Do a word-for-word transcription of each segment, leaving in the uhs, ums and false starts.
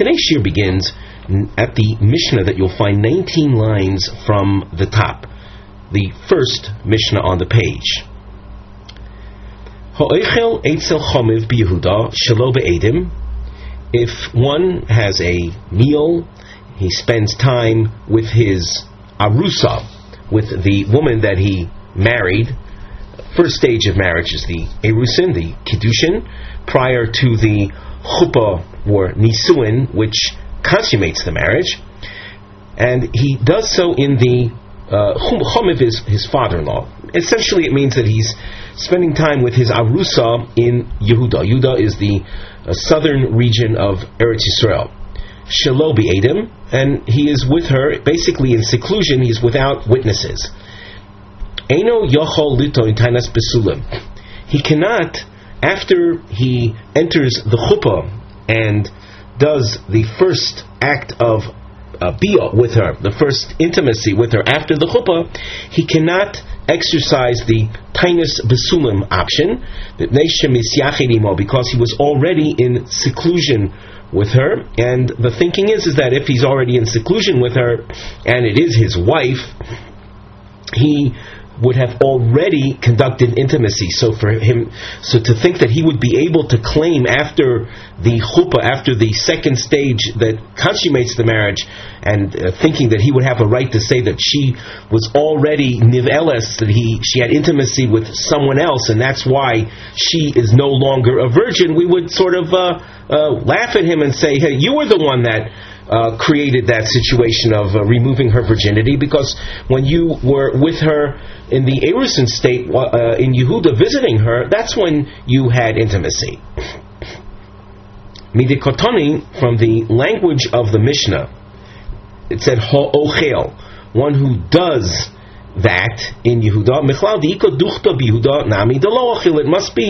Today's shir begins at the Mishnah that you'll find nineteen lines from the top, the first Mishnah on the page. If one has a meal, he spends time with his arusa, with the woman that he married. First stage of marriage is the erusin, the kiddushin, prior to the chuppah or nisuin, which consummates the marriage, and he does so in the uh, chomiv is his father-in-law. Essentially, it means that he's spending time with his arusa in Yehuda. Yehuda is the uh, southern region of Eretz Yisrael. Shelo b'edim, and he is with her basically in seclusion. He's without witnesses. Eino yochol litoin tainas besulim. He cannot, after he enters the chuppah and does the first act of uh, bia with her, the first intimacy with her after the chuppah, he cannot exercise the tainus besulim option, because he was already in seclusion with her, and the thinking is is that if he's already in seclusion with her, and it is his wife, he would have already conducted intimacy. So for him, so to think that he would be able to claim after the chuppah, after the second stage that consummates the marriage, and uh, thinking that he would have a right to say that she was already niveles, that he she had intimacy with someone else, and that's why she is no longer a virgin, we would sort of uh, uh, laugh at him and say, hey, you were the one that Uh, created that situation of uh, removing her virginity, because when you were with her in the erusin state uh, in Yehuda visiting her, that's when you had intimacy. Midikotoni, from the language of the Mishnah, it said ha'ochel, one who does that in Yehuda. It must be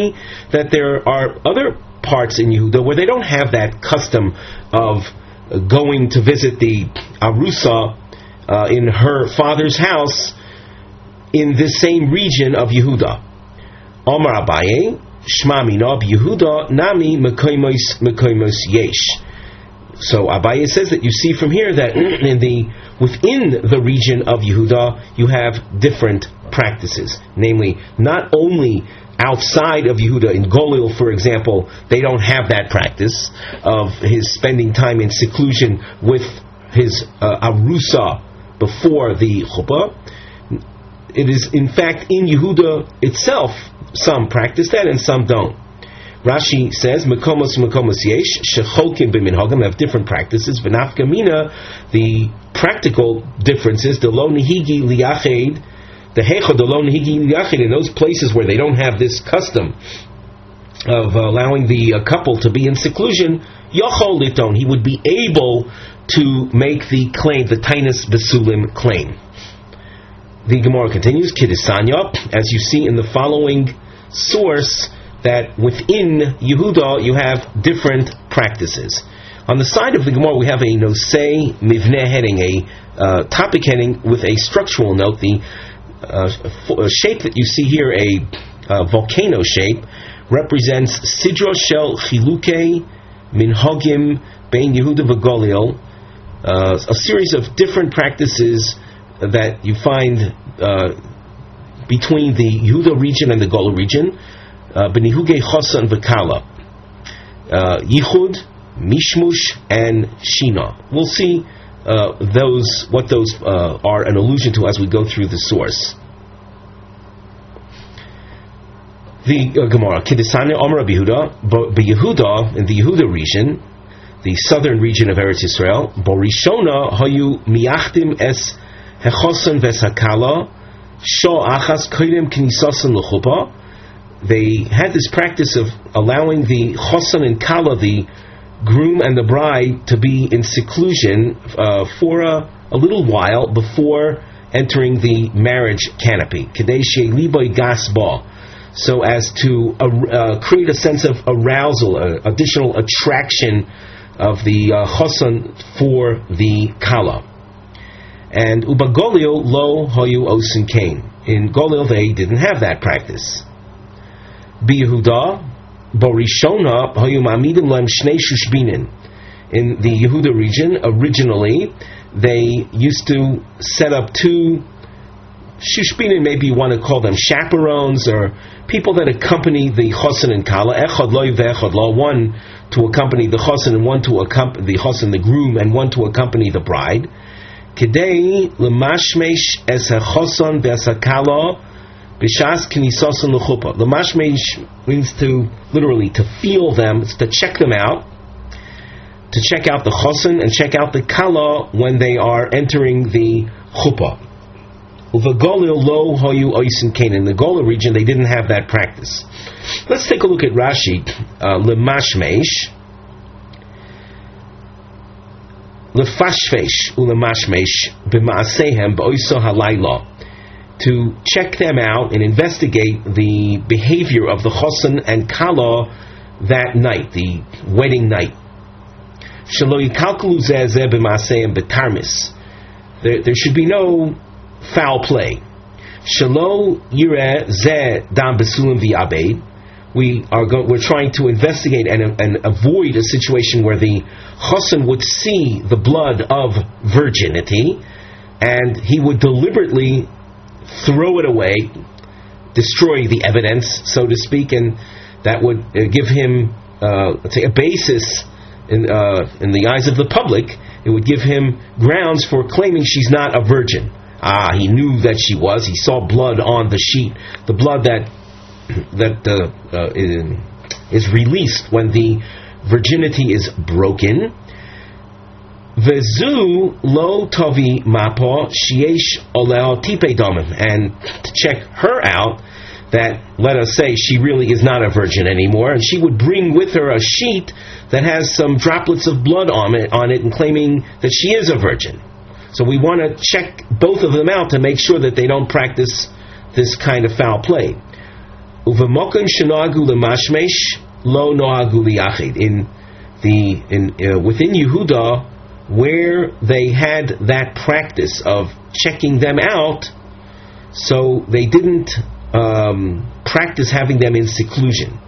that there are other parts in Yehuda where they don't have that custom of going to visit the arusa uh, in her father's house in this same region of Yehuda. Amar Abaye, Shma mina b'Yehuda nami mekoimos mekoimos yesh. So Abaye says that you see from here that in the within the region of Yehuda you have different practices, namely not only outside of Yehuda, in Golil, for example, they don't have that practice of his spending time in seclusion with his uh, arusa before the chuppah. It is, in fact, in Yehuda itself, some practice that and some don't. Rashi says, Mekomos Mekomos Yesh, Shechokim B'Minhagim, have different practices. V'nafka mina, the practical differences, D'lo Nihigi Liached, the Hechod alone Higi Yachid, in those places where they don't have this custom of allowing the couple to be in seclusion, Yochol Liton, he would be able to make the claim, the Tainus Besulim claim. The Gemara continues, Kidisanya, as you see in the following source, that within Yehuda you have different practices. On the side of the Gemara we have a Nosei Mivneh heading, a uh, topic heading with a structural note, the Uh, a shape that you see here, a uh, volcano shape, represents Sidro Shel Chiluke Minhogim Bein Yehuda V'Golil, uh, a series of different practices that you find uh, between the Yehuda region and the Golil region. Benihuge Chosan V'Kala, Yichud, Mishmush, and Shina. We'll see Uh, those what those uh, are an allusion to as we go through the source. The uh, Gemara, Kidisane Amar B'Yehuda, B'Yehuda in the Yehuda region, the southern region of Eretz Yisrael, Borishona Hayu Miachtim Es Hechosan Vesakala Sho Achas Koyim Kinisasan L'Chupa. They had this practice of allowing the Chosan and Kala, the groom and the bride, to be in seclusion uh, for a, a little while before entering the marriage canopy, so as to uh, create a sense of arousal, uh, additional attraction of the uh, chosan for the kala. And ubagolio lo hoyu osin kain, in Golil they didn't have that practice. B'Yehuda Borishona Hoyum Amidim Lem Shnei Shushbinin, in the Yehuda region, originally, they used to set up two Shishpinin, maybe you want to call them chaperones, or people that accompany the chosin and kala, echad loy ve'echad lo, one to accompany the chosin and one to accompany the chosin, the groom, and one to accompany the bride. Kedei lemashmesh es hachoson ve'es hakala b'shas kinisoson l'chupa. Lemashmesh means to, literally, to feel them, to check them out, to check out the chosin and check out the kala when they are entering the chuppah. In the Gola region, they didn't have that practice. Let's take a look at Rashi. Lemashmesh, lefashfesh ulemashmesh b'maasehem b'oiso halayla, to check them out and investigate the behavior of the chosin and kala that night, the wedding night. Shelo yikalkelu zeh b'maasehem b'tarmis. There, there should be no foul play. Shelo yireh zeh dam besulim v'yabeid. We are go- we're trying to investigate and, and avoid a situation where the chosin would see the blood of virginity, and he would deliberately throw it away, destroy the evidence, so to speak, and that would uh, give him, uh, let's say, a basis in uh, in the eyes of the public. It would give him grounds for claiming she's not a virgin. Ah, he knew that she was. He saw blood on the sheet. The blood that that uh, uh, is released when the virginity is broken. Vezu lo tavi mapo sheyesh oleo tipe damim. And to check her out, that, let us say, she really is not a virgin anymore, and she would bring with her a sheet that has some droplets of blood on it, on it and claiming that she is a virgin. So we want to check both of them out to make sure that they don't practice this kind of foul play. In the in uh, within Yehuda, where they had that practice of checking them out, so they didn't um, practice having them in seclusion.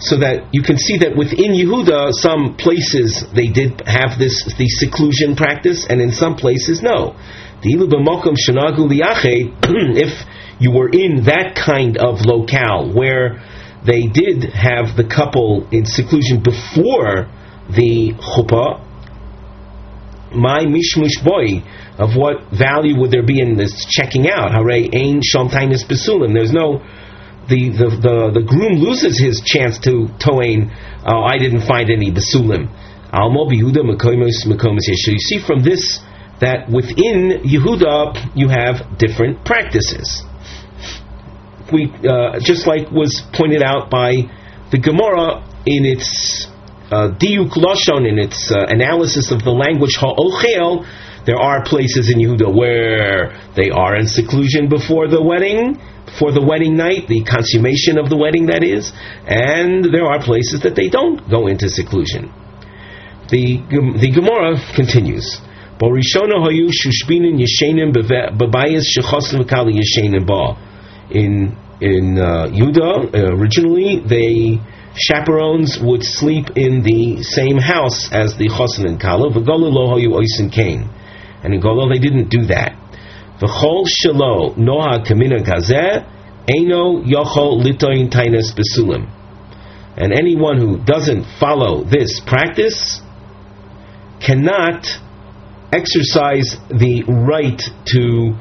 So that you can see that within Yehuda, some places they did have this the seclusion practice, and in some places no. If you were in that kind of locale where they did have the couple in seclusion before the chuppah, my mishmush boy, of what value would there be in this checking out? Hare ein shamtainis besulim. There's no. The, the the the groom loses his chance to toain, uh, I didn't find any besulim. So you see from this that within Yehuda you have different practices. We uh, just like was pointed out by the Gemara in its uh, diuk lashon, in its uh, analysis of the language ha'ochel. There are places in Yehuda where they are in seclusion before the wedding, before the wedding night, the consummation of the wedding, that is, and there are places that they don't go into seclusion. The the Gemara continues. In in uh, Yehuda, uh, originally, the chaperones would sleep in the same house as the chosin and kala. V'golu lo hayu oisin kain. And in Golol they didn't do that. V'chol shelo noha kamina kazeh eno yochol litoin tainas besulim. And anyone who doesn't follow this practice cannot exercise the right to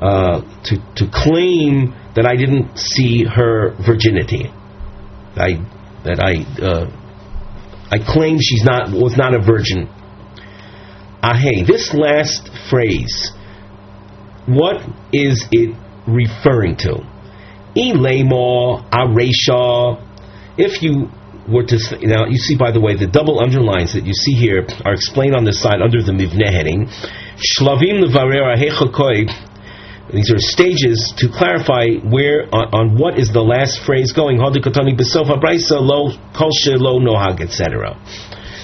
uh, to to claim that I didn't see her virginity. I that I uh, I claim she's not was not a virgin. Ahe, this last phrase, what is it referring to? Ilemo aresha. If you were to say, now you see, by the way, the double underlines that you see here are explained on this side under the Mivneh heading. Shlavim levarera hechakoi. These are stages to clarify where on, on what is the last phrase going. Hodikotani besofa brisa lo kolshe lo nohag, et cetera.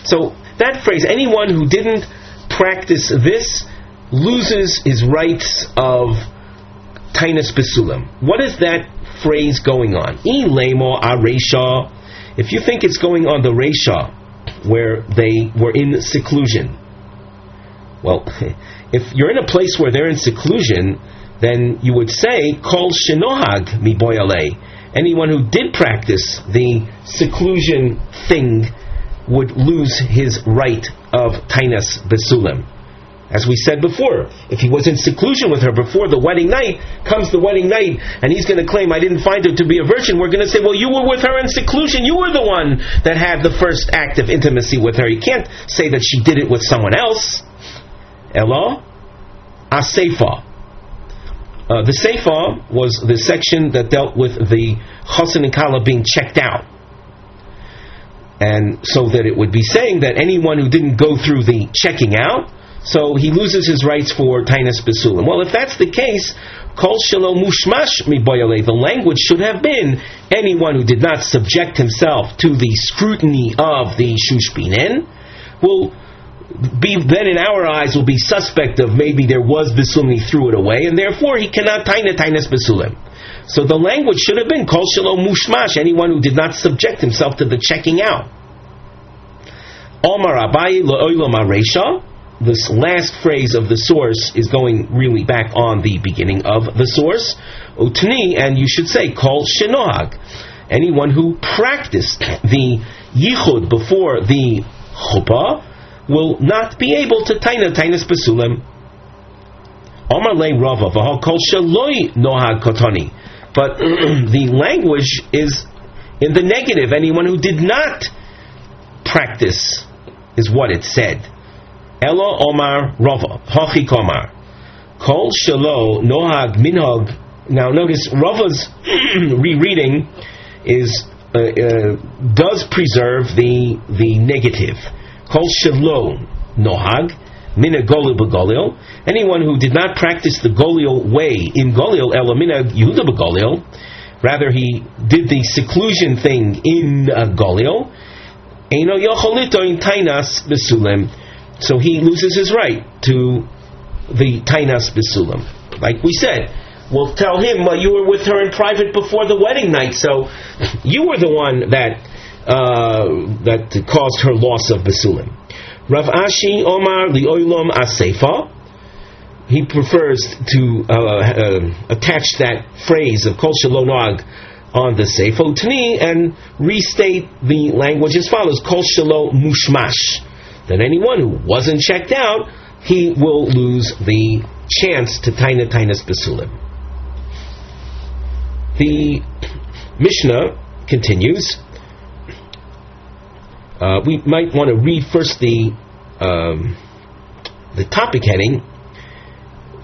So that phrase, anyone who didn't practice this loses his rights of tainus besulim. What is that phrase going on? I lemo aresha. If you think it's going on the Reisha, where they were in seclusion, well, if you're in a place where they're in seclusion, then you would say, Kol shenohag miboyalei. Anyone who did practice the seclusion thing would lose his right of tainas besulim. As we said before, if he was in seclusion with her before the wedding night, comes the wedding night, and he's going to claim, I didn't find her to be a virgin, we're going to say, well, you were with her in seclusion, you were the one that had the first act of intimacy with her. You can't say that she did it with someone else. Elo, aseifa. Uh, the seifa was the section that dealt with the chosin and kala being checked out. And so that it would be saying that anyone who didn't go through the checking out, so he loses his rights for Tainas Besulim. Well, if that's the case, Kol Shelo Mushmash Miboyalei, the language should have been anyone who did not subject himself to the scrutiny of the Shushbinin will be, then in our eyes, will be suspect of maybe there was Besulim, he threw it away, and therefore he cannot Taina Tainas Besulim. So the language should have been Kol Shelo Mushmash, anyone who did not subject himself to the checking out. Omar Abaye Le'olam HaReisha. This last phrase of the source is going really back on the beginning of the source. Utni, and you should say, Kol Shenohag. Anyone who practiced the yichud before the chuppah will not be able to taina tainas besulim. Omar le Rava v'ha Kol Sheloi Nohag Kotoni. But the language is in the negative. Anyone who did not practice is what it said. Elo Omar Rava, Hochi Komar, Kol Shelo Nohag Minhag. Now notice Rava's rereading is uh, uh, does preserve the the negative. Kol Shelo Nohag Minhag Golil Begolil. Anyone who did not practice the Golil way in Golil, Elo Minhag Yehuda Begolil. Rather, he did the seclusion thing in uh, Golil. Eino Yocholito in Tainas Besulim. So he loses his right to the Tainas Besulim. Like we said, we'll tell him, well, you were with her in private before the wedding night, so you were the one that uh, that caused her loss of Besulim. Rav Ashi Omar Li'olam Aseifa. He prefers to uh, uh, attach that phrase of Kol Shelo Nohag on the Seifa Utni and restate the language as follows: Kol Shelo Mushmash. That anyone who wasn't checked out, he will lose the chance to taina tainas besulim. The Mishnah continues. Uh, we might want to read first the um, the topic heading.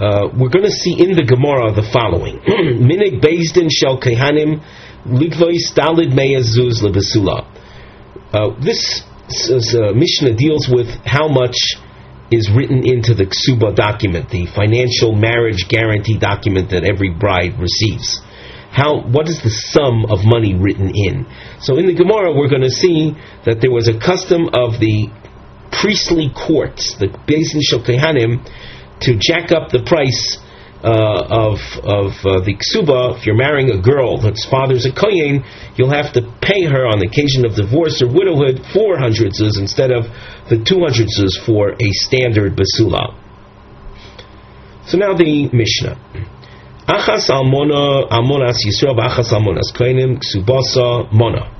Uh, we're going to see in the Gemara the following: Minig Bezdin shel kehanim ligvois dalid meyazuz lebesula. This. So, so Mishnah deals with how much is written into the Ksuba document, the financial marriage guarantee document that every bride receives. How, what is the sum of money written in? So in the Gemara we're going to see that there was a custom of the priestly courts, the Beis Din Shel Kohanim, to jack up the price uh, of of uh, the Ksuba. If you're marrying a girl that's father's a Kohen, you'll have to pay her on the occasion of divorce or widowhood four hundred zuz instead of the two hundred zuz for a standard basula. So now the Mishnah. Achas almona almonas Yisrael v'achas almonas kohenim ksubasa mona.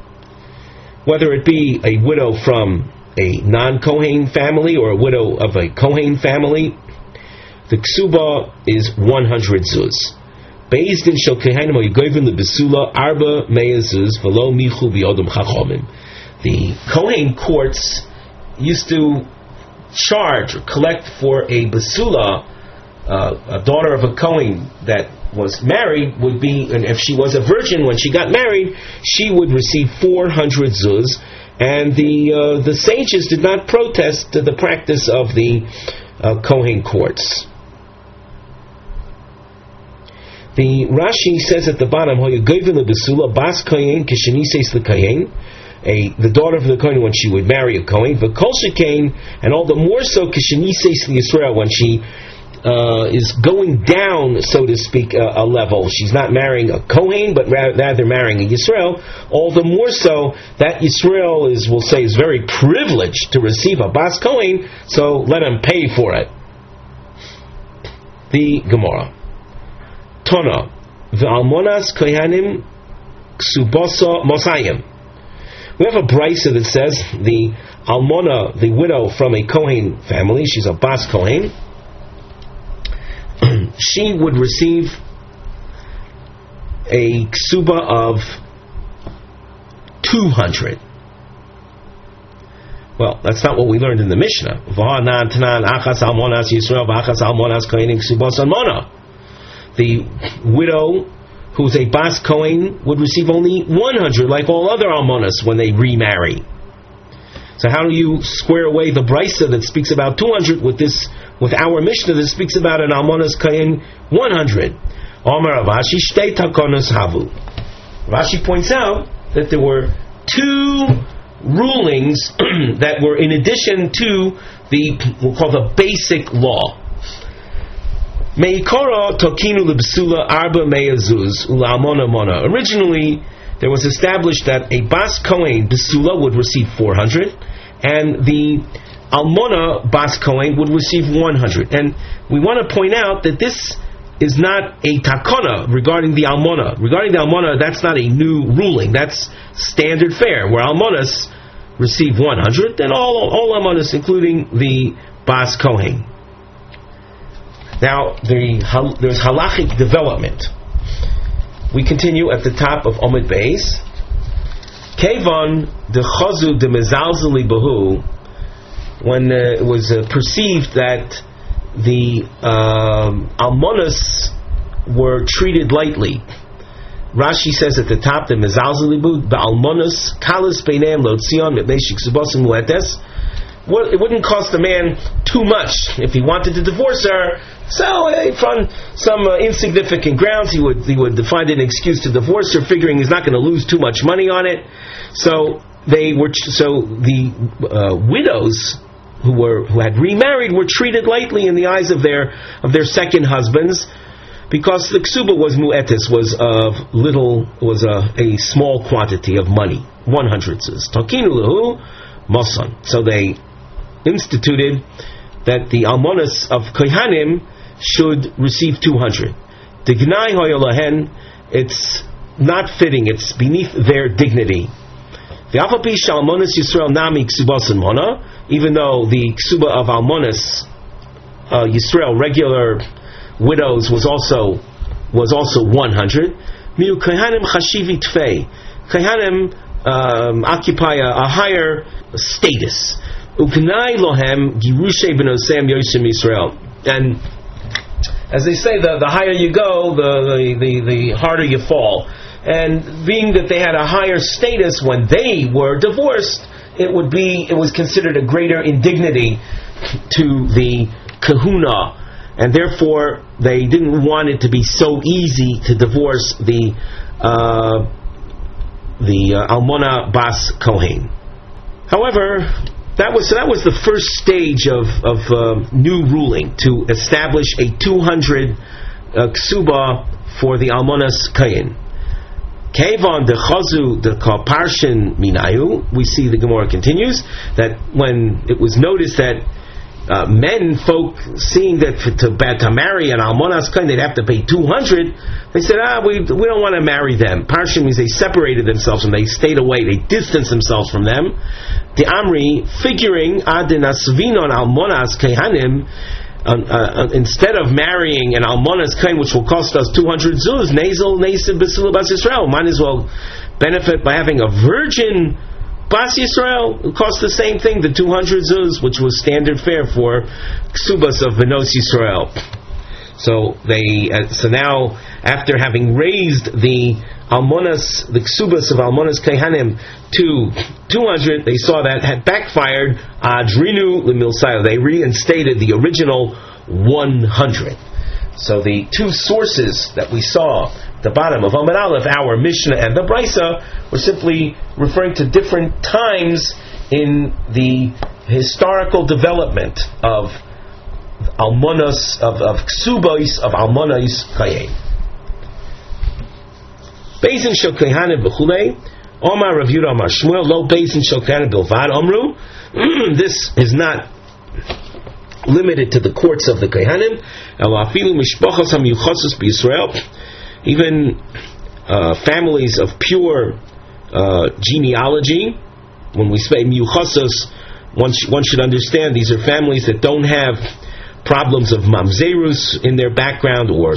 Whether it be a widow from a non-Kohen family or a widow of a Kohen family, the ksuba is one hundred zuz. Beis din shel kehanim hayogovin lebesula arba mea zuz v'lo michu biyodom chachomim. The Kohen courts used to charge or collect for a basula, uh, a daughter of a Kohen that was married would be, and if she was a virgin when she got married, she would receive four hundred zuz. And the uh, the sages did not protest to the practice of the uh, Kohen courts. The Rashi says at the bottom, a, the daughter of the Kohen when she would marry a Kohen, and all the more so when she uh, is going down, so to speak, uh, a level. She's not marrying a Kohen, but rather marrying a Yisrael. All the more so that Yisrael is, we'll say, is very privileged to receive a Bas Kohen, so let him pay for it. The Gemara. Tana v'almonas kohanim ksubasa mosayim. We have a brisa that says the almona, the widow from a Kohen family, she's a Bas Kohen, she would receive a ksuba of two hundred. Well, that's not what we learned in the Mishnah. The widow who's a Bas Kohen would receive only one hundred, like all other almonas, when they remarry. So how do you square away the brisa that speaks about two hundred with this, with our Mishnah that speaks about an almonas kohen one hundred? Amar Ravashi shtei takonos havu. Ravashi points out that there were two rulings that were in addition to the, we'll call the basic law. Meikora tokinu libsula arba me'azuz ula'amona mona. Originally, there was established that a Bas Kohen Basula would receive four hundred, and the Almona Bas Kohen would receive one hundred. And we want to point out that this is not a takona regarding the Almona. Regarding the Almona, that's not a new ruling. That's standard fare, where Almonas receive one hundred, and all, all Almonas, including the Bas Kohen. Now, the, there's halachic development. We continue at the top of Omid Beis. Kevon de Chozu de Mezalzeli Bahu, when uh, it was uh, perceived that the um, Almonas were treated lightly. Rashi says at the top, the Mezalzeli Bahu, the Almonas, Kalis Beinam Lotzion, Meshik Subosim Muetes. It wouldn't cost a man too much if he wanted to divorce her. So, on some uh, insignificant grounds, he would he would find an excuse to divorce her, figuring he's not going to lose too much money on it. So they were so the uh, widows who were who had remarried were treated lightly in the eyes of their of their second husbands, because the ksuba was mu'etis, was of little was a, a small quantity of money, one hundred says takinu lehu moson. So they instituted that the almonas of kohanim should receive two hundred. Dignai hoyolahen, it's not fitting, it's beneath their dignity. The afapish almonas Yisrael nami ksubasan mona, even though the ksuba of almonas uh, Yisrael, regular widows, was also was also one hundred. Miu kohanim chashivi tfei, kohanim um, occupy a, a higher status. Uknai lohem girushe b'nosem yoshim Yisrael. And as they say, the, the higher you go, the, the, the, the harder you fall. And being that they had a higher status when they were divorced, it would be it was considered a greater indignity to the kahuna, and therefore they didn't want it to be so easy to divorce the uh, the uh, almona Bas Kohen. However, That was, so that was the first stage of, of uh, new ruling, to establish a two hundred uh, ksuba for the almonas kohen. Kevon de chazu de kaparshin minayu. We see the Gemara continues that when it was noticed that uh, men folk, seeing that for, to, to marry an almonas kohen they'd have to pay two hundred, they said, ah, we, we don't want to marry them. Parshin means they separated themselves and they stayed away, they distanced themselves from them. The Amri, figuring Adinasvinon Almonas Kehanim, instead of marrying an Almonas Kehanim, which will cost us two hundred zuz, Nazel Nasib Basila Bas Yisrael, might as well benefit by having a virgin Bas Yisrael. It costs the same thing, the two hundred zuz, which was standard fare for Ksubas of Benos Yisrael. So they, uh, so now, after having raised the Almonas, the ksubas of Almonas Kehanim to two hundred, they saw that had backfired. Adrinu lemilsayo, they reinstated the original one hundred. So the two sources that we saw at the bottom of Amud Aleph, our Mishnah and the Brisa, were simply referring to different times in the historical development of almonas of of ksubois of almonas chayein. Basin shel kehanim b'chulei. Omar Rav Yehuda Amar Shmuel lo basin shel kehanim bilvad omru. This is not limited to the courts of the kehanim. Ela afilu mishpachos hamiyuchasos b'Yisrael. Even uh, families of pure uh, genealogy. When we say miyuchasos, one sh- one should understand these are families that don't have problems of mamzerus in their background, or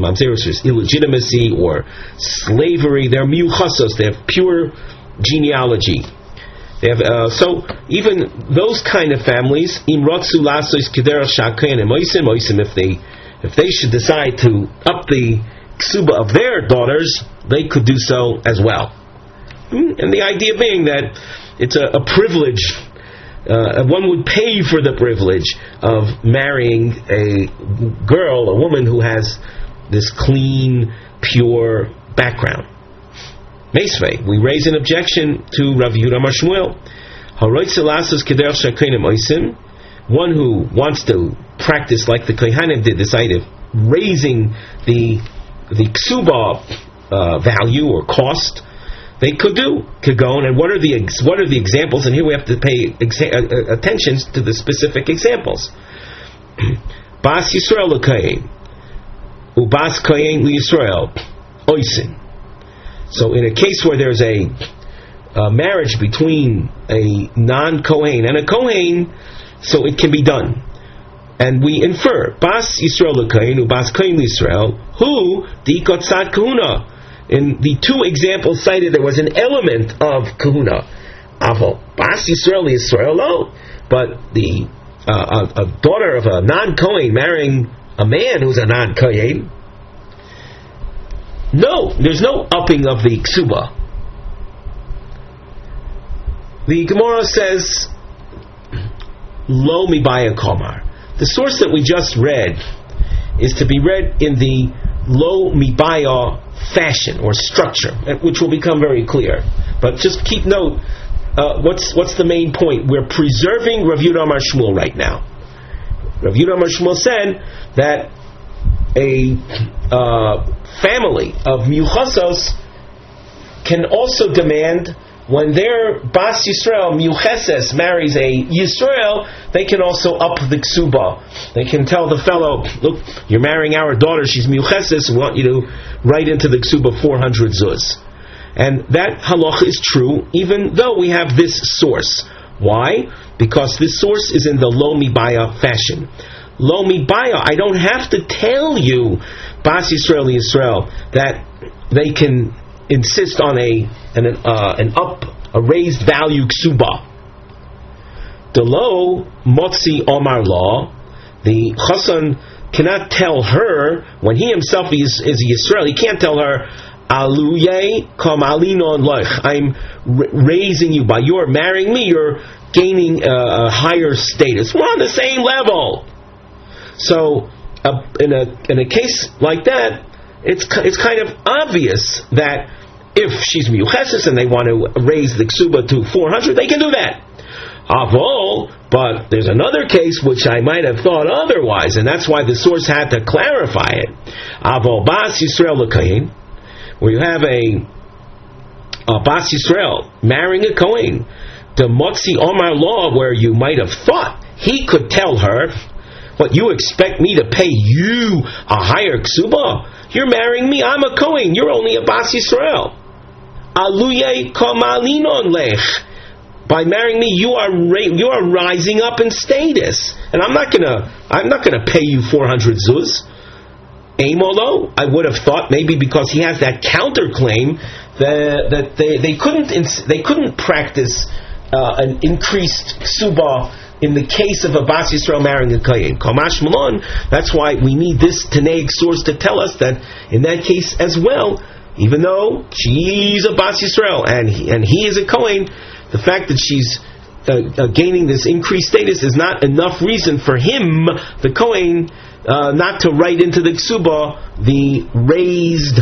mamzerus is illegitimacy or slavery. They're miuchasos, they have pure genealogy. They have uh, so even those kind of families, imrotsu lasos kedera shakayin and moisim moisim. If they if they should decide to up the ksuba of their daughters, they could do so as well. And the idea being that it's a, a privilege. Uh, one would pay for the privilege of marrying a girl, a woman who has this clean, pure background. Meisvei, we raise an objection to Rav Yehuda Amar Shmuel. One who wants to practice like the Kohanim did, this idea of raising the the ksuba uh, value or cost. They could do kagon, and what are the ex- what are the examples? And here we have to pay exa- attention to the specific examples. Bas Yisrael l'kayin, ubas kayin l'Yisrael oisin. So, in a case where there's a, a marriage between a non-kohen and a kohen, so it can be done. And we infer bas Yisrael l'kayin, ubas kayin l'Yisrael who dikotzat kahuna. In the two examples cited, there was an element of kahuna. Aval bas Yisrael Yisrael lo. But the uh, a, a daughter of a non-Kohen marrying a man who's a non-Kohen, no, there's no upping of the ksuba. The Gemara says, lo mibaya komar. The source that we just read is to be read in the lo mibaya fashion or structure, which will become very clear. But just keep note, uh, what's what's the main point? We're preserving Rav Yehuda Amar Shmuel right now. Rav Yehuda Amar Shmuel said that a uh, family of miuchasos can also demand, when their bas Yisrael miucheses marries a Yisrael, they can also up the ksuba. They can tell the fellow, look, you're marrying our daughter, she's miucheses, we want you to write into the ksuba four hundred zuz. And that halacha is true, even though we have this source. Why? Because this source is in the lo mibaya fashion. Lo mibaya, I don't have to tell you, bas Yisrael Yisrael, that they can insist on a an uh, an up a raised value ksuba. The low motzi omar law, the chassan cannot tell her when he himself is is Yisrael. He can't tell her aluye kom alinon loch. I'm r- raising you by your marrying me. You're gaining a, a higher status. We're on the same level. So uh, in a in a case like that, it's it's kind of obvious that if she's miuchesis and they want to raise the ksuba to four hundred, they can do that. Avol, but there's another case which I might have thought otherwise, and that's why the source had to clarify it. Avol bas Yisrael l'kohen, where you have a, a bas Yisrael marrying a kohen, the motzi omar law, where you might have thought he could tell her, but you expect me to pay you a higher ksuba? You're marrying me. I'm a kohen. You're only a bas Yisrael. Aluye kamalinon lech. By marrying me, you are ra- you are rising up in status, and I'm not gonna I'm not gonna pay you four hundred zuz. Amolo. I would have thought maybe because he has that counterclaim that that they, they couldn't ins- they couldn't practice uh, an increased ksuba in the case of a bas Yisrael marrying a kohen. Kamash Malon, that's why we need this Tanaic source to tell us that in that case as well, even though she's a bas Yisrael and he, and he is a kohen, the fact that she's uh, uh, gaining this increased status is not enough reason for him, the kohen, uh, not to write into the ksuba the raised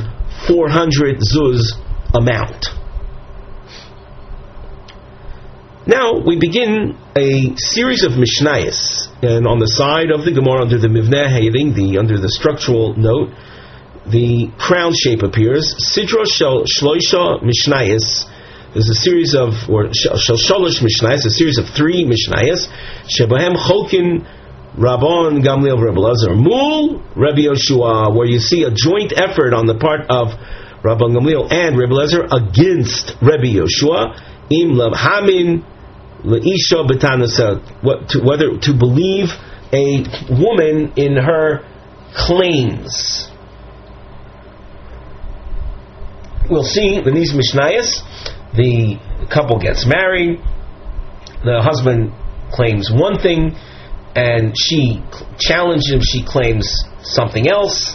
four hundred zuz amount. Now we begin a series of Mishnayos, and on the side of the Gemara, under the Mivneh Hayring, the under the structural note, the crown shape appears. Sidra Shel Shloisha Mishnayos. There's a series of or Shel Shalosh Mishnayos, a series of three Mishnayos. Shebahem Cholkin Rabban Gamliel Rebbe Elazar Mul Rebbe Yoshua, where you see a joint effort on the part of Rabban Gamliel and Rebbe Elazar against Rebbe Yoshua. Im Hamin. L'isha betanasa, whether to believe a woman in her claims. We'll see in these Mishnayos, the couple gets married, the husband claims one thing, and she challenges him, she claims something else,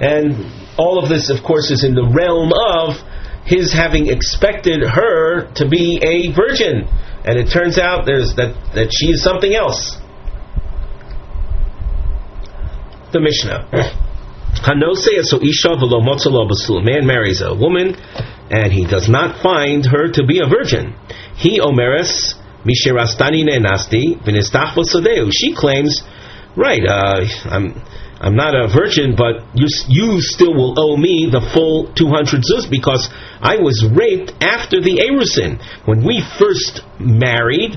and all of this, of course, is in the realm of his having expected her to be a virgin. And it turns out there's that, that she is something else. The Mishnah. Man marries a woman and he does not find her to be a virgin. He omeres misherastani nasti v'nistachvos sodeu. She claims, right, uh, I'm I'm not a virgin, but you you still will owe me the full two hundred zuz because I was raped after the Erusin. When we first married,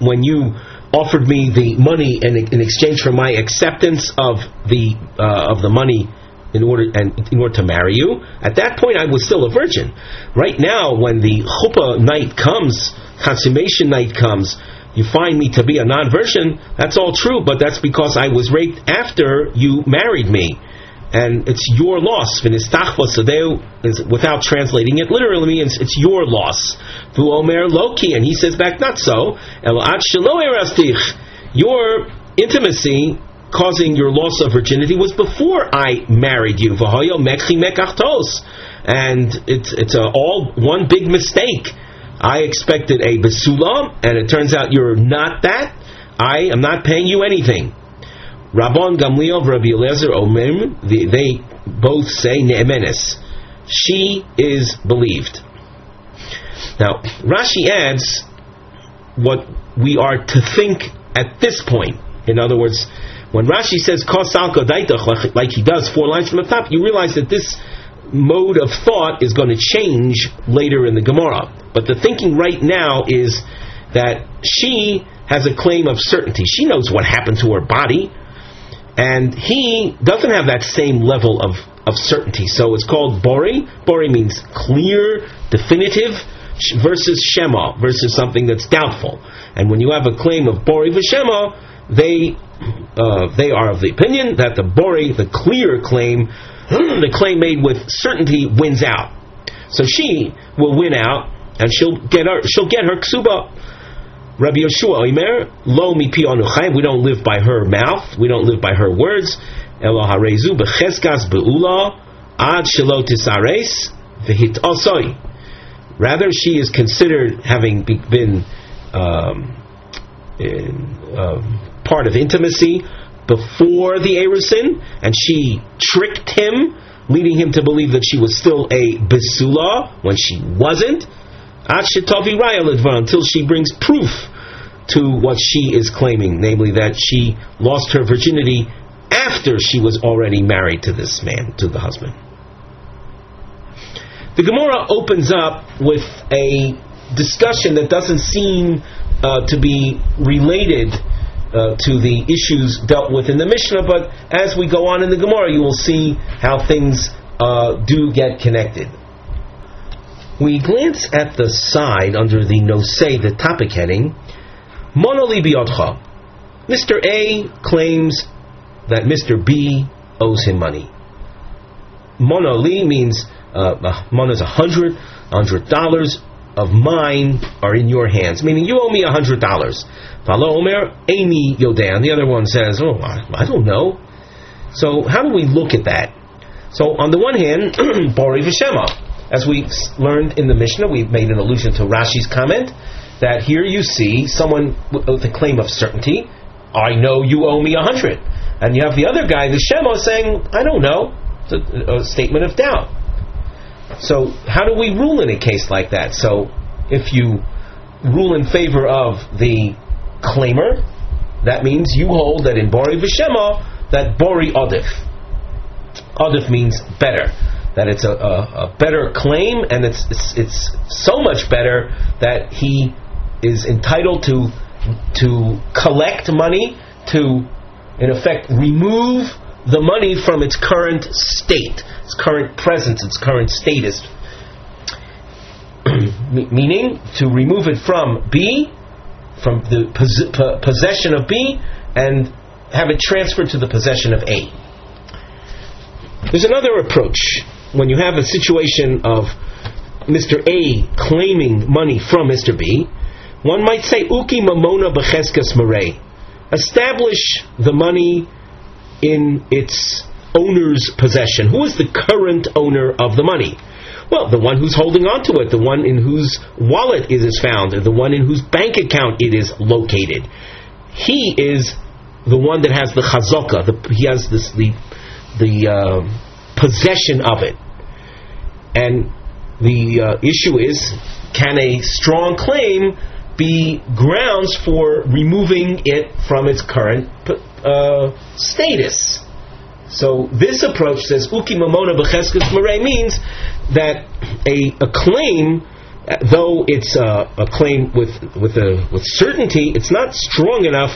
when you offered me the money in, in exchange for my acceptance of the uh, of the money in order and in order to marry you, at that point I was still a virgin. Right now, when the chuppah night comes, consummation night comes, you find me to be a non-virgin. That's all true, but that's because I was raped after you married me, and it's your loss. Without translating it literally, means it's your loss. Vuomer Loki, and he says back, not so. Your intimacy causing your loss of virginity was before I married you. And it's it's a, all one big mistake. I expected a besulam, and it turns out you're not that. I am not paying you anything. Rabban Gamliel, Rabbi Elazar, Omim, they both say ne'emenes. She is believed. Now, Rashi adds what we are to think at this point. In other words, when Rashi says kosalka daitach, like he does four lines from the top, you realize that this mode of thought is going to change later in the Gemara. But the thinking right now is that she has a claim of certainty. She knows what happened to her body, and he doesn't have that same level of, of certainty. So it's called bori. Bori means clear, definitive, versus shema, versus something that's doubtful. And when you have a claim of bori v'shema, they uh, they are of the opinion that the bori, the clear claim, the claim made with certainty wins out. So she will win out, and she'll get her she'll get her ksuba. Rabbi Yoshua Omer, lo mipi onu chayim, we don't live by her mouth, we don't live by her words. Elo harezu becheskas beula ad shelo tisares v'hit osoi. Rather, she is considered having been um, in, uh, part of intimacy before the Erusin, and she tricked him, leading him to believe that she was still a Besula, when she wasn't, until she brings proof to what she is claiming, namely that she lost her virginity after she was already married to this man, to the husband. The Gemara opens up with a discussion that doesn't seem uh, to be related Uh, to the issues dealt with in the Mishnah, but as we go on in the Gemara, you will see how things uh, do get connected. We glance at the side under the Nosei, the topic heading, Monoli Biyodcha. Mister A claims that Mister B owes him money. Monoli means, uh, mon is a hundred, a hundred dollars of mine are in your hands, meaning you owe me a hundred dollars. Valo Omer, Amy Yodan. The other one says, oh, I don't know. So how do we look at that? So on the one hand, Bori V'Shema. As we learned in the Mishnah, we made an allusion to Rashi's comment, that here you see someone with a claim of certainty, I know you owe me a hundred. And you have the other guy, the Shema, saying, I don't know. It's a, a statement of doubt. So how do we rule in a case like that? So if you rule in favor of the claimer, that means you hold that in Bori V'Shema, that Bori Adif. Adif means better. That it's a, a, a better claim, and it's, it's it's so much better that he is entitled to to collect money, to, in effect, remove the money from its current state, its current presence, its current status. Meaning, to remove it from B, from the pos- po- possession of B, and have it transferred to the possession of A. There's another approach. When you have a situation of Mister A claiming money from Mister B, one might say, Uki mamona b'cheskas marei. Establish the money in its owner's possession. Who is the current owner of the money? Well, the one who's holding on to it, the one in whose wallet it is found, or the one in whose bank account it is located. He is the one that has the chazaka, the, he has this, the the uh, possession of it. And the uh, issue is, can a strong claim be grounds for removing it from its current uh, status? So this approach says, Uki Mamona B'cheskes Marei, means that a, a claim, though it's a, a claim with with a, with certainty, it's not strong enough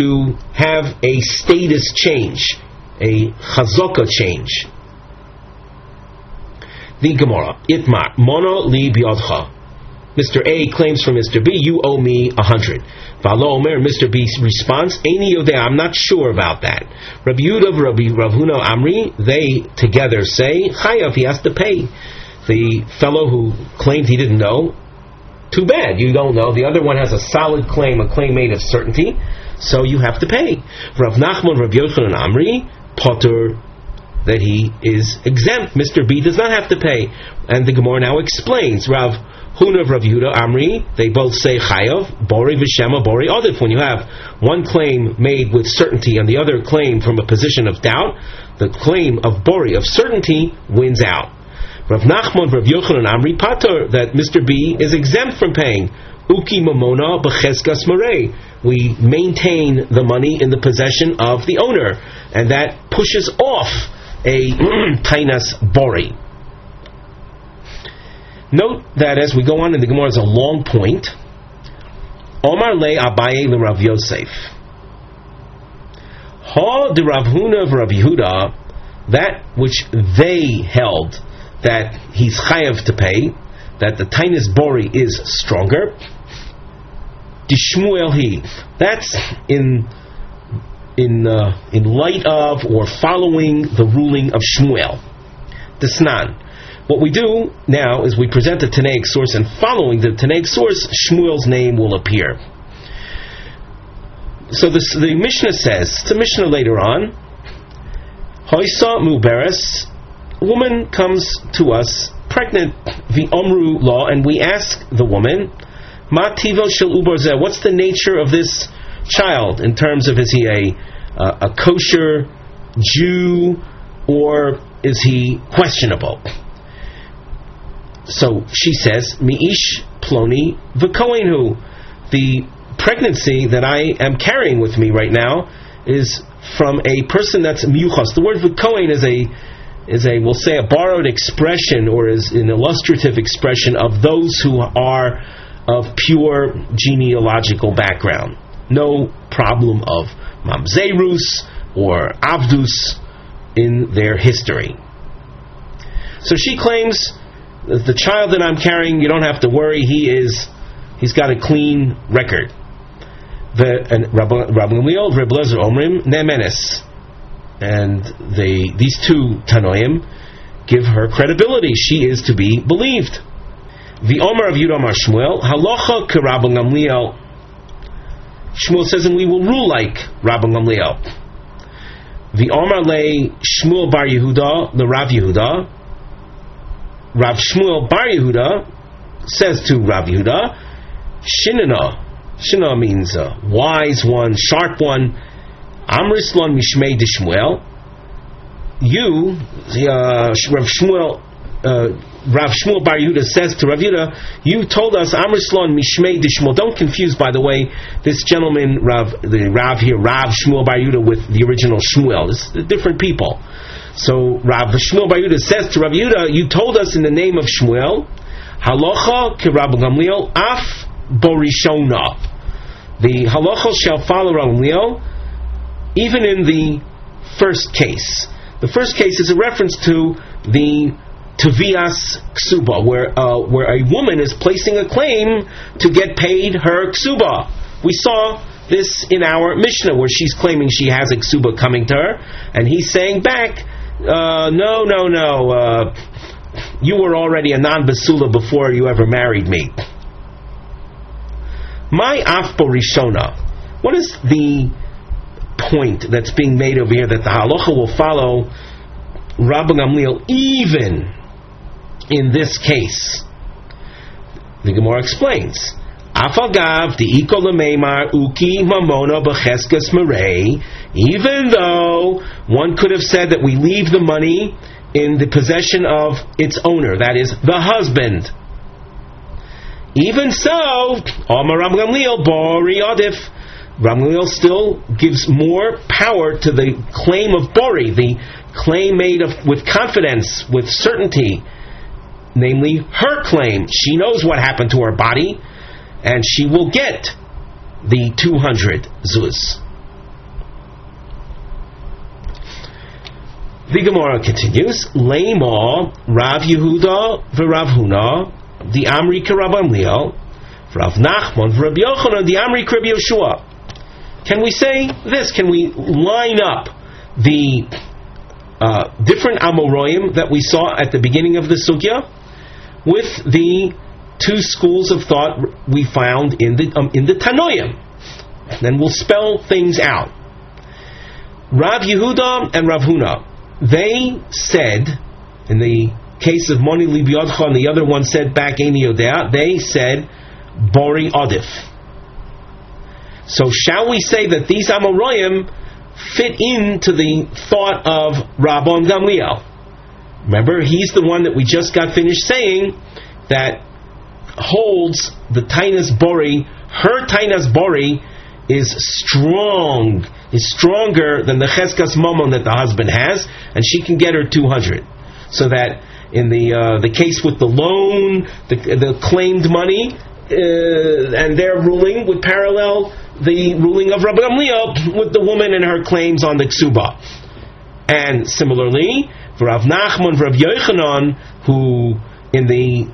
to have a status change, a chazaka change. The Gemara, Itmar, Mono Li B'yadcha. Mister A claims from Mister B, you owe me a hundred. Valo Omer, Mister B responds, Eini Yodea, I'm not sure about that. Rabbi Yehuda, Rabbi Rav Huna Amri, they together say, Chayav, he has to pay. The fellow who claimed he didn't know, too bad, you don't know. The other one has a solid claim, a claim made of certainty, so you have to pay. Rav Nachman, Rav Yochanan Amri, Potter, that he is exempt. Mister B does not have to pay. And the Gemara now explains, Rav Hunav Rav Yehuda Amri, they both say Chayav, Bori V'Shema, Bori Adif. When you have one claim made with certainty and the other claim from a position of doubt, the claim of Bori, of certainty, wins out. Rav Nachman, Rav Yochanan Amri, Pater, that Mister B is exempt from paying. Uki Mamona B'cheskas Marei. We maintain the money in the possession of the owner, and that pushes off a Tainas Bori. Note that as we go on in the Gemara, is a long point. Omar le Abaye le Rav Yosef. Ha de Rav Huna of Rav Yehuda, that which they held that he's chayav to pay, that the Tainis Bori is stronger. De Shmuel he. That's in in uh, in light of or following the ruling of Shmuel. Desnan. What we do now is we present the Tanaic source, and following the Tanaic source, Shmuel's name will appear. So this, the Mishnah says, it's a Mishnah later on, Hoysa Muberes, a woman comes to us, pregnant, the Omru law, and we ask the woman, Ma tivo shel ubar zeh, what's the nature of this child, in terms of is he a, uh, a kosher Jew, or is he questionable? So she says, Mi'ish ploni v'kohenhu. The pregnancy that I am carrying with me right now is from a person that's miuchas. The word v'kohen is a, is a, we'll say, a borrowed expression, or is an illustrative expression of those who are of pure genealogical background. No problem of mamzerus or avdus in their history. So she claims, the child that I'm carrying, you don't have to worry, he is, he's got a clean record. The, and Rabbi Gamliel, Rabbi Lezer Omrim, Nemenes. And they, these two Tanoim give her credibility. She is to be believed. The Omer of Yudam Shmuel, Halacha ke Rabbi Gamliel. Shmuel says, and we will rule like Rabbi Gamliel. The Omer le Shmuel bar Yehuda, the Rav Yehuda. Rav Shmuel bar Yehuda says to Rav Yehuda, Shinana. Shinana means uh, wise one, sharp one. Amrislon mishmei de Shmuel. You, uh, Rav Shmuel, uh, Rav Shmuel Bar Yehuda says to Rav Yehuda, you told us Amr Slon Mishmei Dishmuel. Don't confuse, by the way, this gentleman Rav, the Rav here, Rav Shmuel Bar Yehuda, with the original Shmuel. It's different people. So Rav Shmuel Bar Yehuda says to Rav Yehuda, you told us in the name of Shmuel, Halacha ki Rav Gamliel af borishona. The halacha shall follow Rav Gamliel, even in the first case. The first case is a reference to the Tevias Ksuba, where uh, where a woman is placing a claim to get paid her Ksuba. We saw this in our Mishnah, where she's claiming she has a Ksuba coming to her, and he's saying back, uh, no, no, no, uh, you were already a non-Basula before you ever married me. My Afbo Rishona. What is the point that's being made over here, that the halacha will follow Rabbi Gamliel even in this case? The Gemara explains, Afagav deiko lemeimar uki mamona b'cheskes merei. Even though one could have said that we leave the money in the possession of its owner, that is, the husband. Even so, Amar Rabbi Gamliel bori adif. Rabbi Gamliel still gives more power to the claim of bori, the claim made of, with confidence, with certainty, namely her claim. She knows what happened to her body, and she will get the two hundred zuz. The Gemara continues, Lema Rav Yehuda v'Rav Huna, the Amri Rav Gamliel, Rav Nachman v'Rav Yochanan, the Amri Rav Yehoshua. Can we say this? Can we line up the Uh, different Amoroim that we saw at the beginning of the Sugya with the two schools of thought we found in the um, in the Tanoim? And then we'll spell things out. Rav Yehuda and Rav Huna, they said, in the case of Moni Libi Yodcha, and the other one said back Eini Yodea, they said Bori Adif. So shall we say that these Amoroim fit into the thought of Rabban Gamliel? Remember, he's the one that we just got finished saying that holds the Tainas Bori. Her Tainas Bori is strong, is stronger than the Cheskas Mamon that the husband has, and she can get her two hundred. So that in the uh, the case with the loan, the, the claimed money, uh, and their ruling would parallel the ruling of Rabbi Gamliel with the woman and her claims on the Ksuba. And similarly, Rav Nachman, Rav Yochanan, who in the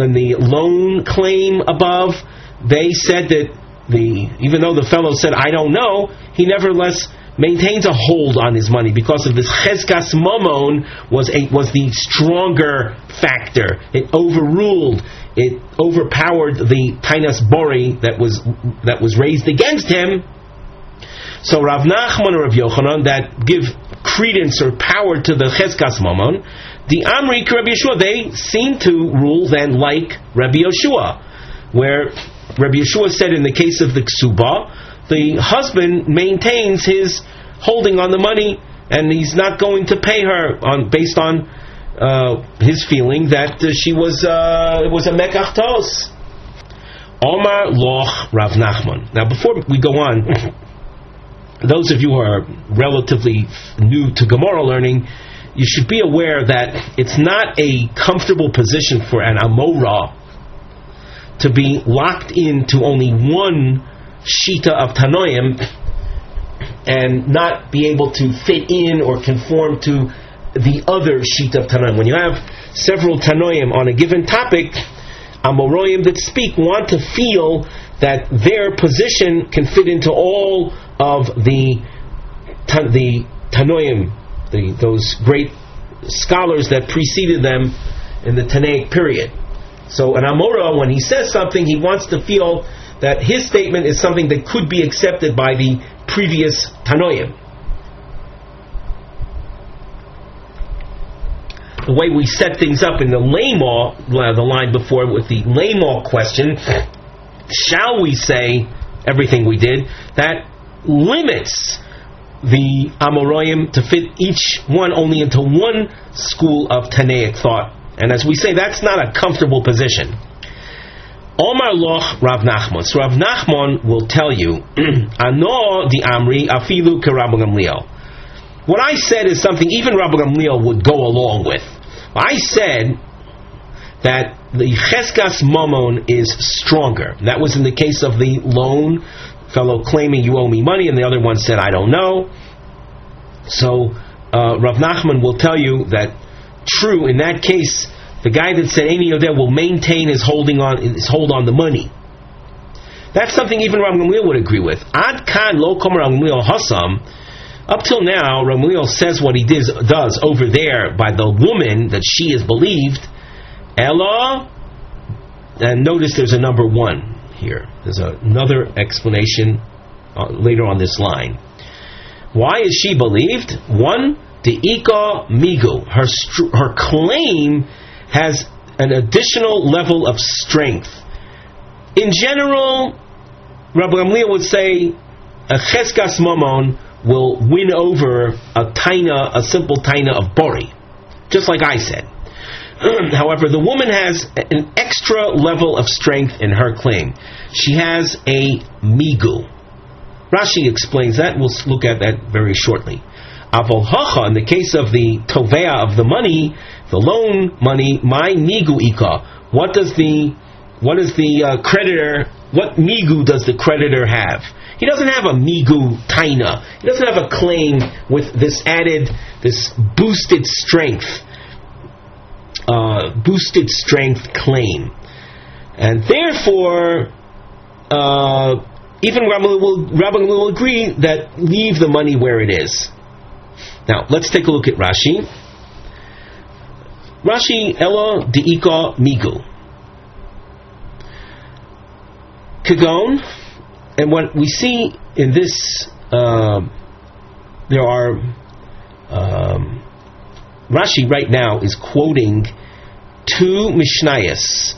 in the loan claim above, they said that the even though the fellow said, I don't know, he nevertheless maintains a hold on his money because of this Cheskas Mamon was a, was the stronger factor. It overruled, it overpowered the Tainas Bori that was that was raised against him. So Rav Nachman or Rav Yochanan that give credence or power to the Cheskas Mamon, the Amri Rabbi Yehoshua, they seem to rule then like Rabbi Yehoshua, where Rabbi Yehoshua said in the case of the Ksuba, the husband maintains his holding on the money, and he's not going to pay her on based on uh, his feeling that uh, she was uh, it was a mekach tos. Omar loch Rav Nachman. Now, before we go on, those of you who are relatively new to Gemara learning, you should be aware that it's not a comfortable position for an Amora to be locked into only one Shita of Tanoim and not be able to fit in or conform to the other Shita of Tanoim. When you have several Tanoim on a given topic, Amoroim that speak want to feel that their position can fit into all of the the Tanoim, the, those great scholars that preceded them in the Tanaic period. So an Amora, when he says something, he wants to feel that his statement is something that could be accepted by the previous Tanoim. The way we set things up in the Lema, the line before with the Lema question, shall we say everything we did, that limits the Amoroim to fit each one only into one school of Tanaic thought And as we say, that's not a comfortable position. Omar loch Rav Nachman. So Rav Nachman will tell you, Ano di amri afilu ke Rabbi Gamliel. What I said is something even Rabbi Gamliel would go along with. I said that the cheskas mamon is stronger. That was in the case of the loan fellow claiming you owe me money, and the other one said I don't know. So uh, Rav Nachman will tell you that true in that case. The guy that said Eini Yodeh will maintain his holding on his hold on the money. That's something even Rabbi Gamliel would agree with. Ad kan lo kom Rabbi Gamliel hasam. Up till now, Rabbi Gamliel says what he does, does over there by the woman that she is believed. Ella, and notice there's a number one here. There's another explanation uh, later on this line. Why is she believed? One, deika migo. Her str- her claim has an additional level of strength. In general, Rabbi Gamliel would say a cheskas mamon will win over a taina, a simple taina of bori, just like I said. However, the woman has an extra level of strength in her claim. She has a migu. Rashi explains that. We'll look at that very shortly. Avol hacha, in the case of the tovea of the money, the loan money, my migu ika. What does the what is the uh, creditor? What migu does the creditor have? He doesn't have a migu taina. He doesn't have a claim with this added, this boosted strength, uh, boosted strength claim, and therefore. Uh, even Rabbi Gamliel will agree that leave the money where it is. Now, let's take a look at Rashi. Rashi, Ela Deika Migu. Kagon, and what we see in this, uh, there are, um, Rashi right now is quoting two Mishnayos.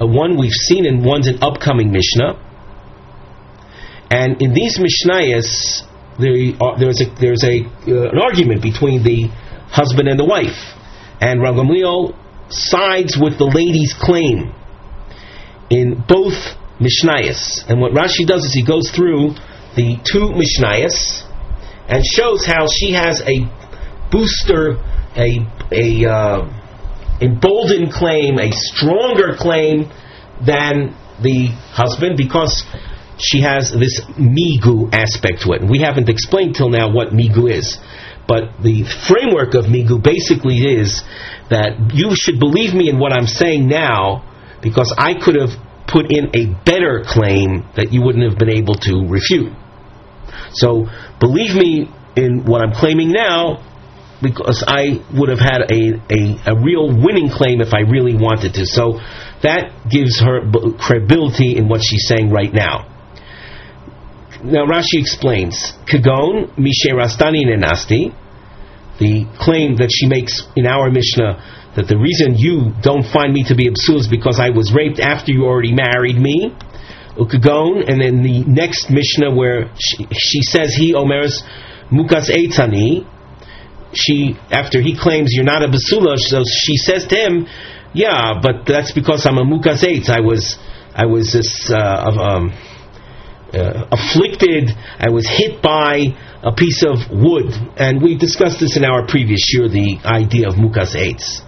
Uh, one we've seen and one's an upcoming Mishnah. And in these Mishnayos, There, uh, there's a, there's a uh, an argument between the husband and the wife, and Rav Gamliel sides with the lady's claim in both Mishnayos. And what Rashi does is he goes through the two Mishnayos and shows how she has a booster, a a uh, emboldened claim, a stronger claim than the husband because she has this migu aspect to it. And we haven't explained till now what migu is. But the framework of migu basically is that you should believe me in what I'm saying now because I could have put in a better claim that you wouldn't have been able to refute. So believe me in what I'm claiming now because I would have had a, a, a real winning claim if I really wanted to. So that gives her credibility in what she's saying right now. Now Rashi explains, Kagon Mishe Rastani Nenasti, the claim that she makes in our Mishnah that the reason you don't find me to be absurd is because I was raped after you already married me. Ukagon, and then the next Mishnah where she, she says he omeres Mukas Eitzani, she after he claims you're not a basula, so she says to him, yeah, but that's because I'm a Mukas Eitz. I was I was this uh, um Uh, afflicted, I was hit by a piece of wood, and we discussed this in our previous year, the idea of Mukas Eitz.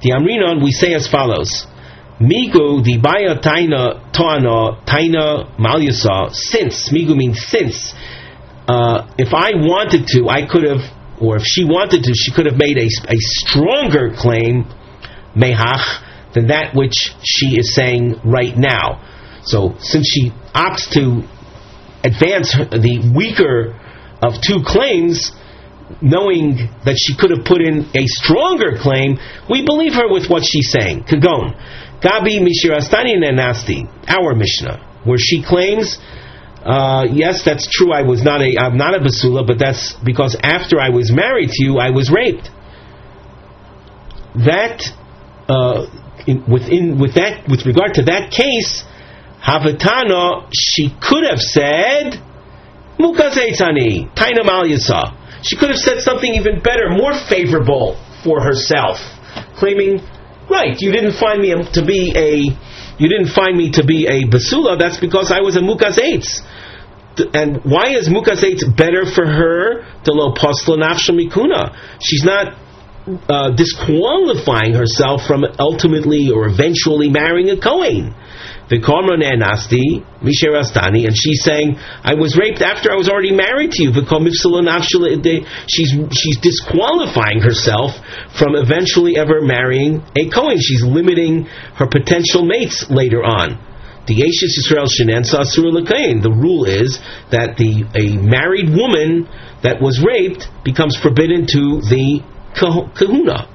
The Amrinon, we say as follows, Migu di baya taina toana taina malyasa, since, Migu means since, uh, if I wanted to, I could have, or if she wanted to, she could have made a, a stronger claim, mehach, than that which she is saying right now. So, since she opts to advance her, the weaker of two claims, knowing that she could have put in a stronger claim, we believe her with what she's saying. Kagon, Gabi Mishirastani Nenasti, our Mishnah, where she claims, uh, yes, that's true, I was not a, I'm not a basula, but that's because after I was married to you, I was raped. That, uh, in, within, with that, with regard to that case, Havatana, she could have said, Mukas Eitzani, Taina Malyasa. She could have said something even better, more favorable for herself, claiming Right, you didn't find me to be a, you didn't find me to be a basula, that's because I was a mukas eitz. And why is mukas eitz better for her? Delo posla nafsha mikuna. She's not uh, disqualifying herself from ultimately or eventually marrying a Kohen. V'korma ne'nasti, misher astani, and she's saying, I was raped after I was already married to you. She's she's disqualifying herself from eventually ever marrying a Kohen. She's limiting her potential mates later on. The Yeshes Yisrael Shenan Sasur L'Kain. The rule is that the a married woman that was raped becomes forbidden to the kahuna.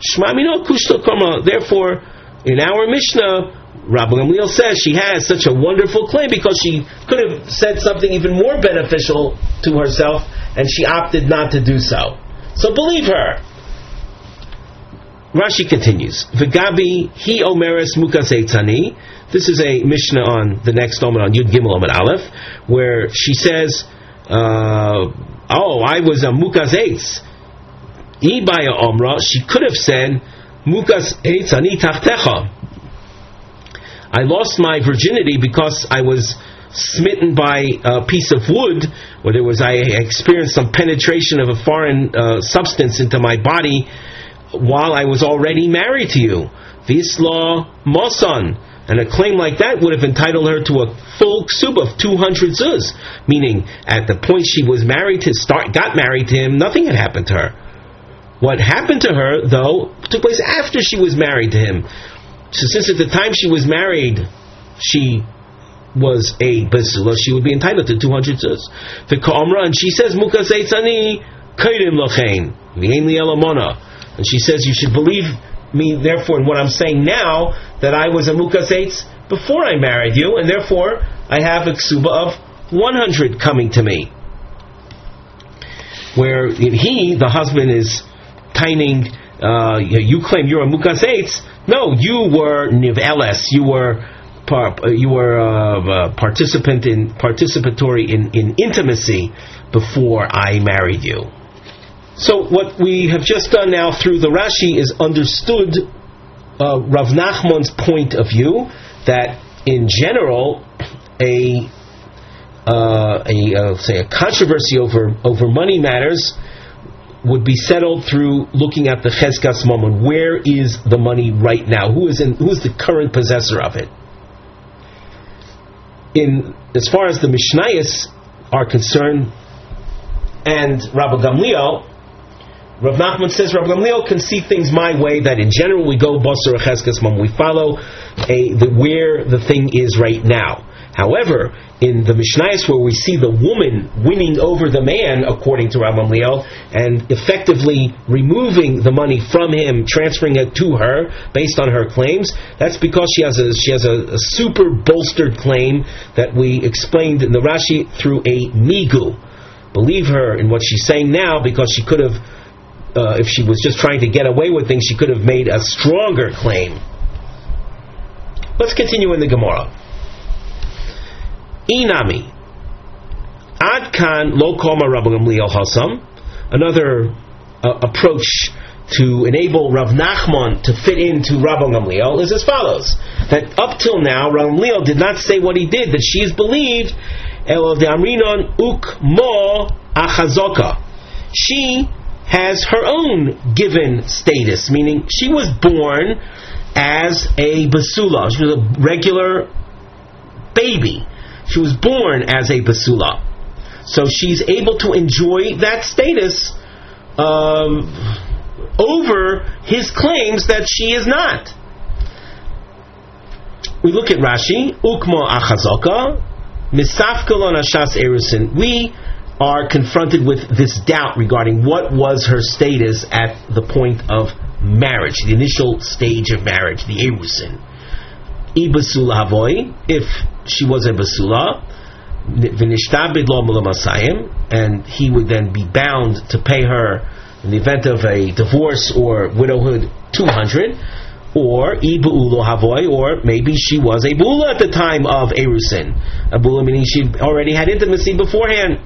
Shema mino kushto karma. Therefore, in our Mishnah, Rabbi Gamliel says she has such a wonderful claim because she could have said something even more beneficial to herself, and she opted not to do so. So believe her. Rashi continues. V'gabi hi omeres mukas eitzani. This is a Mishnah on the next Omer on Yud Gimel Omer Aleph, where she says, uh, "Oh, I was a mukas eitz." Ibaya omra. She could have said, "Mukas eitz ani tachtecha." I lost my virginity because I was smitten by a piece of wood, or there was I experienced some penetration of a foreign uh, substance into my body while I was already married to you. Visla mosan. And a claim like that would have entitled her to a full ksuba of two hundred zuz, meaning at the point she was married to, start, got married to him, nothing had happened to her. What happened to her, though, took place after she was married to him. So since at the time she was married, she was a basula, she would be entitled to two hundred zuz. And she says, Mukas eitzani kaidim lachein, v'ein li elamona. And she says, you should believe me, therefore, in what I'm saying now, that I was a mukas eitz before I married you, and therefore I have a ksuba of one hundred coming to me. Where he, the husband, is taining, uh, you claim you're a mukas eitz. No, you were niveles, you were you were a participant in participatory in, in intimacy before I married you. So what we have just done now through the Rashi is understood uh, Rav Nachman's point of view that in general a, uh, a uh, say a controversy over over money matters would be settled through looking at the Cheskas Mammon. Where is the money right now? Who is in? Who is the current possessor of it? In as far as the Mishnayos are concerned, and Rabbi Gamliel. Rav Nachman says, Rav Gamliel can see things my way, that in general we go basar cheskas mam, we follow a, the, where the thing is right now. However, in the Mishnayos where we see the woman winning over the man, according to Rav Gamliel, and effectively removing the money from him, transferring it to her, based on her claims, that's because she has a, she has a, a super bolstered claim that we explained in the Rashi through a migu. Believe her in what she's saying now, because she could have Uh, if she was just trying to get away with things, she could have made a stronger claim. Let's continue in the Gemara. Inami ad kan lo koma Rabbi Gamliel hasam. Another uh, approach to enable Rav Nachman to fit into Rabbi Gamliel is as follows: that up till now, Rabbi Gamliel did not say what he did; that she is believed. Elo de'amrinon uk mo achazoka. She has her own given status, meaning she was born as a basula. She was a regular baby. She was born as a basula. So she's able to enjoy that status um, over his claims that she is not. We look at Rashi, Ukma achazoka, misafkalon ashas erusin. We are confronted with this doubt regarding what was her status at the point of marriage, the initial stage of marriage, the erusin. I basula havoi, if she was a basula, v'nishtabed lo mulamasayim, and he would then be bound to pay her in the event of a divorce or widowhood two hundred, or I beulo havoi, or maybe she was a beula at the time of erusin. A beula meaning she already had intimacy beforehand.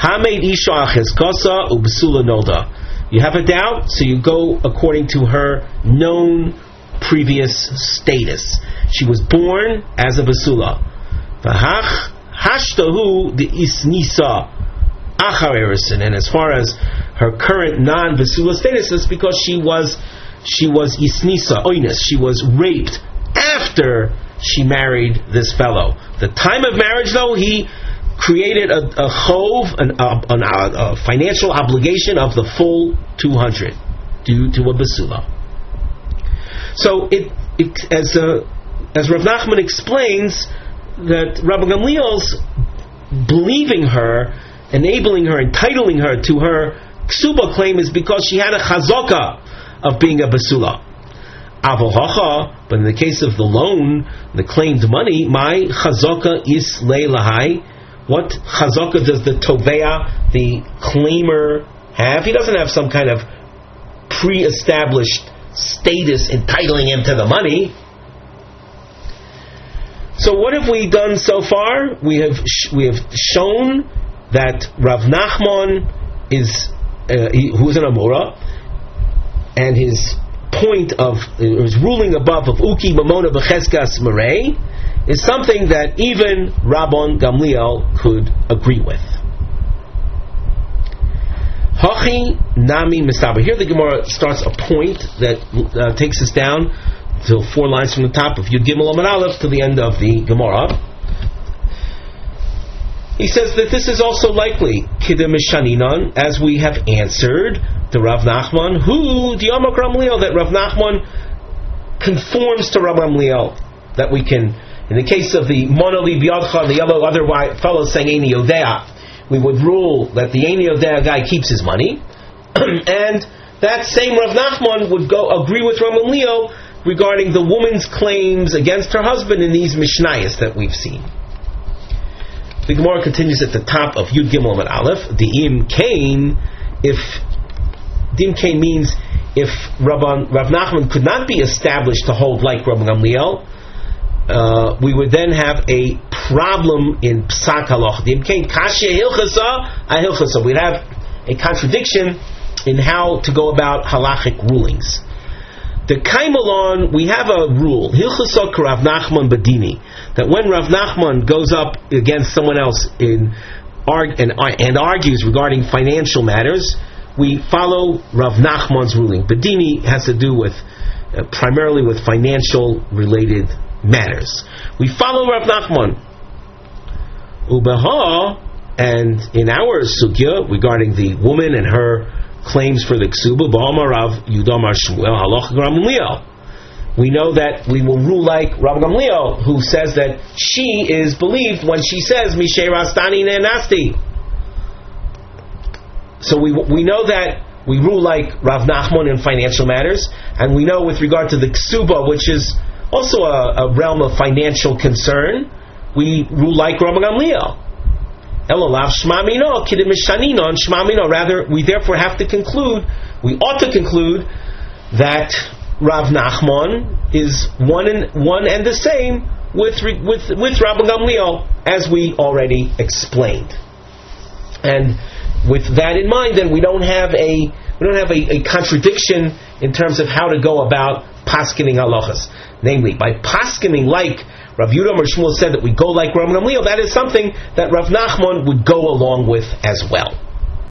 Hameid isha achizkasa ubesula nolda. You have a doubt, so you go according to her known previous status. She was born as a basula. V'hach hashtahu de isnisa achar erisin. And as far as her current non-basula status, is because she was she was isnisa oinis. She was raped after she married this fellow. The time of marriage, though, he created a, a chov, an, a, an, a financial obligation of the full two hundred due to a basula. So, it, it as uh, as Rav Nachman explains, that Rabbi Gamliel's believing her, enabling her, entitling her to her ksuba claim is because she had a chazaka of being a basula. Avohacha, but in the case of the loan, the claimed money, my chazaka is leilahai. What chazaka does the tovea, the claimer, have? He doesn't have some kind of pre-established status entitling him to the money. So what have we done so far? We have sh- we have shown that Rav Nachman is uh, he, who is an Amora, and his point of uh, his ruling above of Uki Mamona Becheskas Marei is something that even Rabban Gamliel could agree with. Hachi Nami Misaber. Here the Gemara starts a point that uh, takes us down till four lines from the top of Yud Gimel Amud Aleph to the end of the Gemara. He says that this is also likely, Kidem Mishaninan, as we have answered to Rav Nachman, who Diyamak Ramliel, that Rav Nachman conforms to Rav Gamliel, that we can, in the case of the Monoli Biyadcha, the yellow other fellow saying Eini Yodea, we would rule that the Eini Yodea guy keeps his money, and that same Rav Nachman would go agree with Rav Gamliel regarding the woman's claims against her husband in these Mishnayos that we've seen. The Gemara continues at the top of Yud Gimel Amud Aleph. The Im Kain, if Dim Kain means if Rabban, Rav Nachman could not be established to hold like Rabban Gamliel, uh, we would then have a problem in Psak Halacha. Dim Kain Kashya Hilchasa Ahilchasa. We'd have a contradiction in how to go about halachic rulings. The Kaimalon, we have a rule, Hilchasok Rav Nachman Badini, that when Rav Nachman goes up against someone else in arg- and, and argues regarding financial matters, we follow Rav Nachman's ruling. Badini has to do with, uh, primarily with financial related matters. We follow Rav Nachman. Ubaha, and in our sugya, regarding the woman and her claims for the ksuba, Bahama Rav Yudamar Shmuel Halach Gamliel. We know that we will rule like Rav Gamliel, who says that she is believed when she says Mishe Rastani Nenasti. So we we know that we rule like Rav Nachman in financial matters, and we know with regard to the ksuba, which is also a, a realm of financial concern, we rule like Rav Gamliel. Elolav Shmamino, Kidim Mishaninon, Shmamino. Rather, we therefore have to conclude, we ought to conclude, that Rav Nachman is one and one and the same with with with Rav Gamliel, as we already explained. And with that in mind, then we don't have a we don't have a, a contradiction in terms of how to go about paskening halachas. Namely, by paskening like Rav Yudam or Shmuel said that we go like Rav Gamliel, that is something that Rav Nachman would go along with as well.